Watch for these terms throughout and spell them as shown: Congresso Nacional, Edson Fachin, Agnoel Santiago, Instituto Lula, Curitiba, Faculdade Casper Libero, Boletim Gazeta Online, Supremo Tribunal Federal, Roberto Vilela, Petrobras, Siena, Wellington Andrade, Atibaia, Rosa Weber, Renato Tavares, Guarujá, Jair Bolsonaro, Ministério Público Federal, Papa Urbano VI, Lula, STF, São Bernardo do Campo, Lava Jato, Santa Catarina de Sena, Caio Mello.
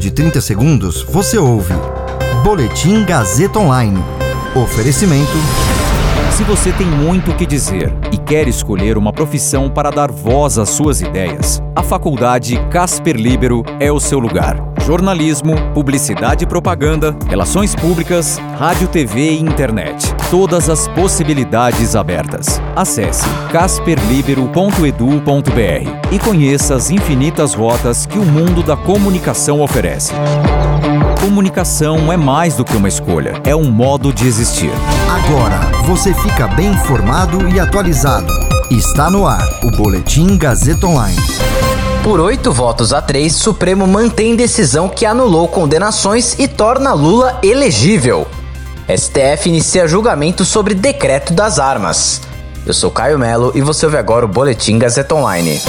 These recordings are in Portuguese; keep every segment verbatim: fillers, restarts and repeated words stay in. de trinta segundos, você ouve Boletim Gazeta Online. Oferecimento. Se você tem muito o que dizer e quer escolher uma profissão para dar voz às suas ideias, a Faculdade Casper Libero é o seu lugar. Jornalismo, publicidade e propaganda, relações públicas, rádio, tê vê e internet. Todas as possibilidades abertas. Acesse casper libero ponto edu ponto br e conheça as infinitas rotas que o mundo da comunicação oferece. Comunicação é mais do que uma escolha, é um modo de existir. Agora, você fica bem informado e atualizado. Está no ar o Boletim Gazeta Online. Por oito votos a três, Supremo mantém decisão que anulou condenações e torna Lula elegível. S T F inicia julgamento sobre decreto das armas. Eu sou Caio Mello e você ouve agora o Boletim Gazeta Online.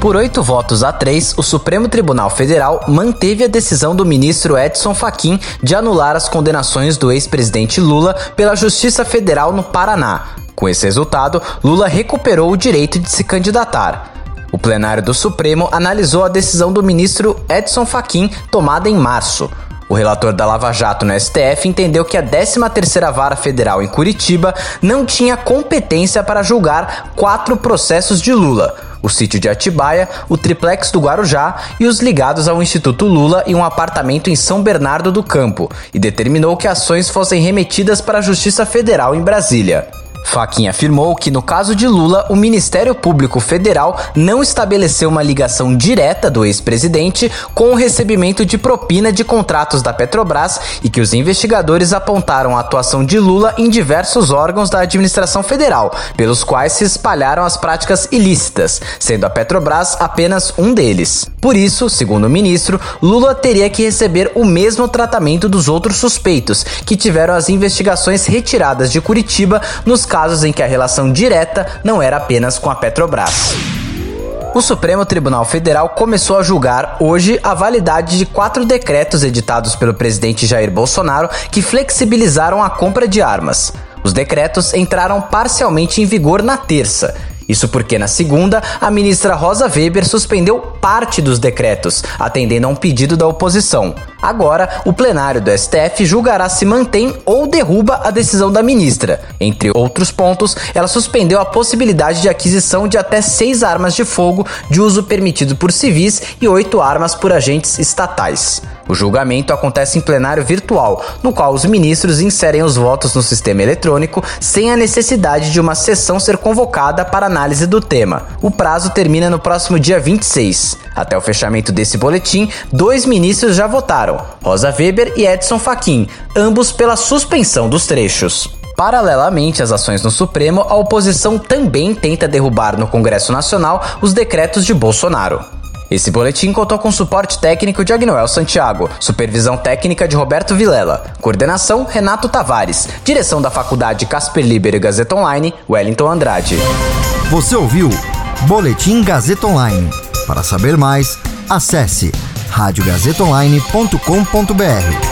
Por oito votos a três, o Supremo Tribunal Federal manteve a decisão do ministro Edson Fachin de anular as condenações do ex-presidente Lula pela Justiça Federal no Paraná. Com esse resultado, Lula recuperou o direito de se candidatar. O plenário do Supremo analisou a decisão do ministro Edson Fachin, tomada em março. O relator da Lava Jato no S T F entendeu que a décima terceira Vara Federal em Curitiba não tinha competência para julgar quatro processos de Lula: o sítio de Atibaia, o triplex do Guarujá e os ligados ao Instituto Lula e um apartamento em São Bernardo do Campo, e determinou que ações fossem remetidas para a Justiça Federal em Brasília. Fachin afirmou que, no caso de Lula, o Ministério Público Federal não estabeleceu uma ligação direta do ex-presidente com o recebimento de propina de contratos da Petrobras e que os investigadores apontaram a atuação de Lula em diversos órgãos da administração federal, pelos quais se espalharam as práticas ilícitas, sendo a Petrobras apenas um deles. Por isso, segundo o ministro, Lula teria que receber o mesmo tratamento dos outros suspeitos, que tiveram as investigações retiradas de Curitiba nos casos em que a relação direta não era apenas com a Petrobras. O Supremo Tribunal Federal começou a julgar hoje a validade de quatro decretos editados pelo presidente Jair Bolsonaro que flexibilizaram a compra de armas. Os decretos entraram parcialmente em vigor na terça. Isso porque, na segunda, a ministra Rosa Weber suspendeu parte dos decretos, atendendo a um pedido da oposição. Agora, o plenário do S T F julgará se mantém ou derruba a decisão da ministra. Entre outros pontos, ela suspendeu a possibilidade de aquisição de até seis armas de fogo de uso permitido por civis e oito armas por agentes estatais. O julgamento acontece em plenário virtual, no qual os ministros inserem os votos no sistema eletrônico sem a necessidade de uma sessão ser convocada para análise do tema. O prazo termina no próximo dia vinte e seis. Até o fechamento desse boletim, dois ministros já votaram, Rosa Weber e Edson Fachin, ambos pela suspensão dos trechos. Paralelamente às ações no Supremo, a oposição também tenta derrubar no Congresso Nacional os decretos de Bolsonaro. Esse boletim contou com suporte técnico de Agnoel Santiago, supervisão técnica de Roberto Vilela, coordenação Renato Tavares, direção da Faculdade Casper Libero e Gazeta Online, Wellington Andrade. Você ouviu Boletim Gazeta Online. Para saber mais, acesse rádio gazeta online ponto com ponto br.